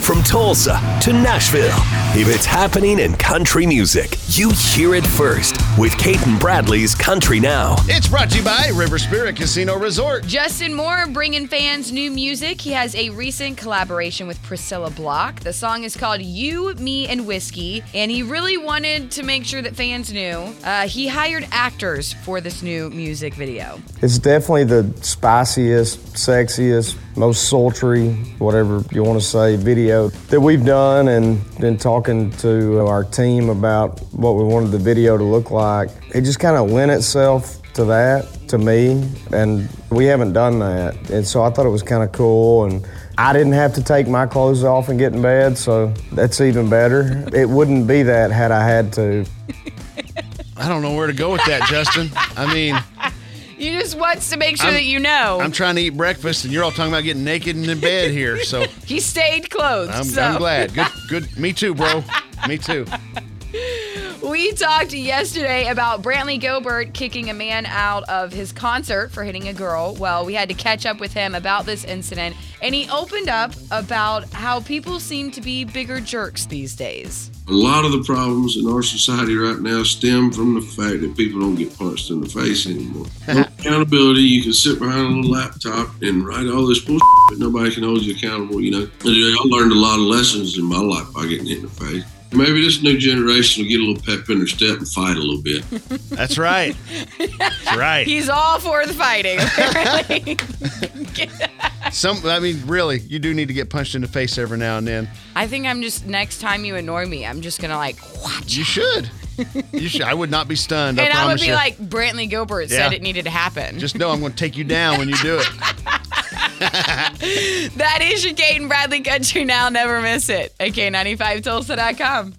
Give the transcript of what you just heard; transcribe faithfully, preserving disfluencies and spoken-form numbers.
From Tulsa to Nashville, if it's happening in country music, you hear it first with Cait and Bradley's Country Now. It's brought to you by River Spirit Casino Resort. Justin Moore bringing fans new music. He has a recent collaboration with Priscilla Block. The song is called You, Me, and Whiskey, and he really wanted to make sure that fans knew. Uh, he hired actors for this new music video. It's definitely the spiciest, sexiest, most sultry, whatever you want to say, video that we've done, and been talking to our team about what we wanted the video to look like. It just kind of lent itself to that, to me, and we haven't done that. And so I thought it was kind of cool, and I didn't have to take my clothes off and get in bed, so that's even better. It wouldn't be that had I had to. I don't know where to go with that, Justin. I mean... You just wants to make sure I'm, that you know. I'm trying to eat breakfast, and you're all talking about getting naked and in bed here. So he stayed clothed. I'm, so. I'm glad. Good, good. Me too, bro. Me too. We talked yesterday about Brantley Gilbert kicking a man out of his concert for hitting a girl. Well, we had to catch up with him about this incident, and he opened up about how people seem to be bigger jerks these days. A lot of the problems in our society right now stem from the fact that people don't get punched in the face anymore. No accountability. You can sit behind a little laptop and write all this bullshit, but nobody can hold you accountable, you know. I learned a lot of lessons in my life by getting hit in the face. Maybe this new generation will get a little pep in their step and fight a little bit. That's right. That's right. He's all for the fighting, apparently. Some, I mean, really, you do need to get punched in the face every now and then. I think I'm just, next time you annoy me, I'm just going to, like, watch. You should. You should. I would not be stunned. And I, I would be you. Like, Brantley Gilbert yeah. said it needed to happen. Just know I'm going to take you down when you do it. That is your Cait and Bradley Country Now. Never miss it at K ninety-five Tulsa dot com.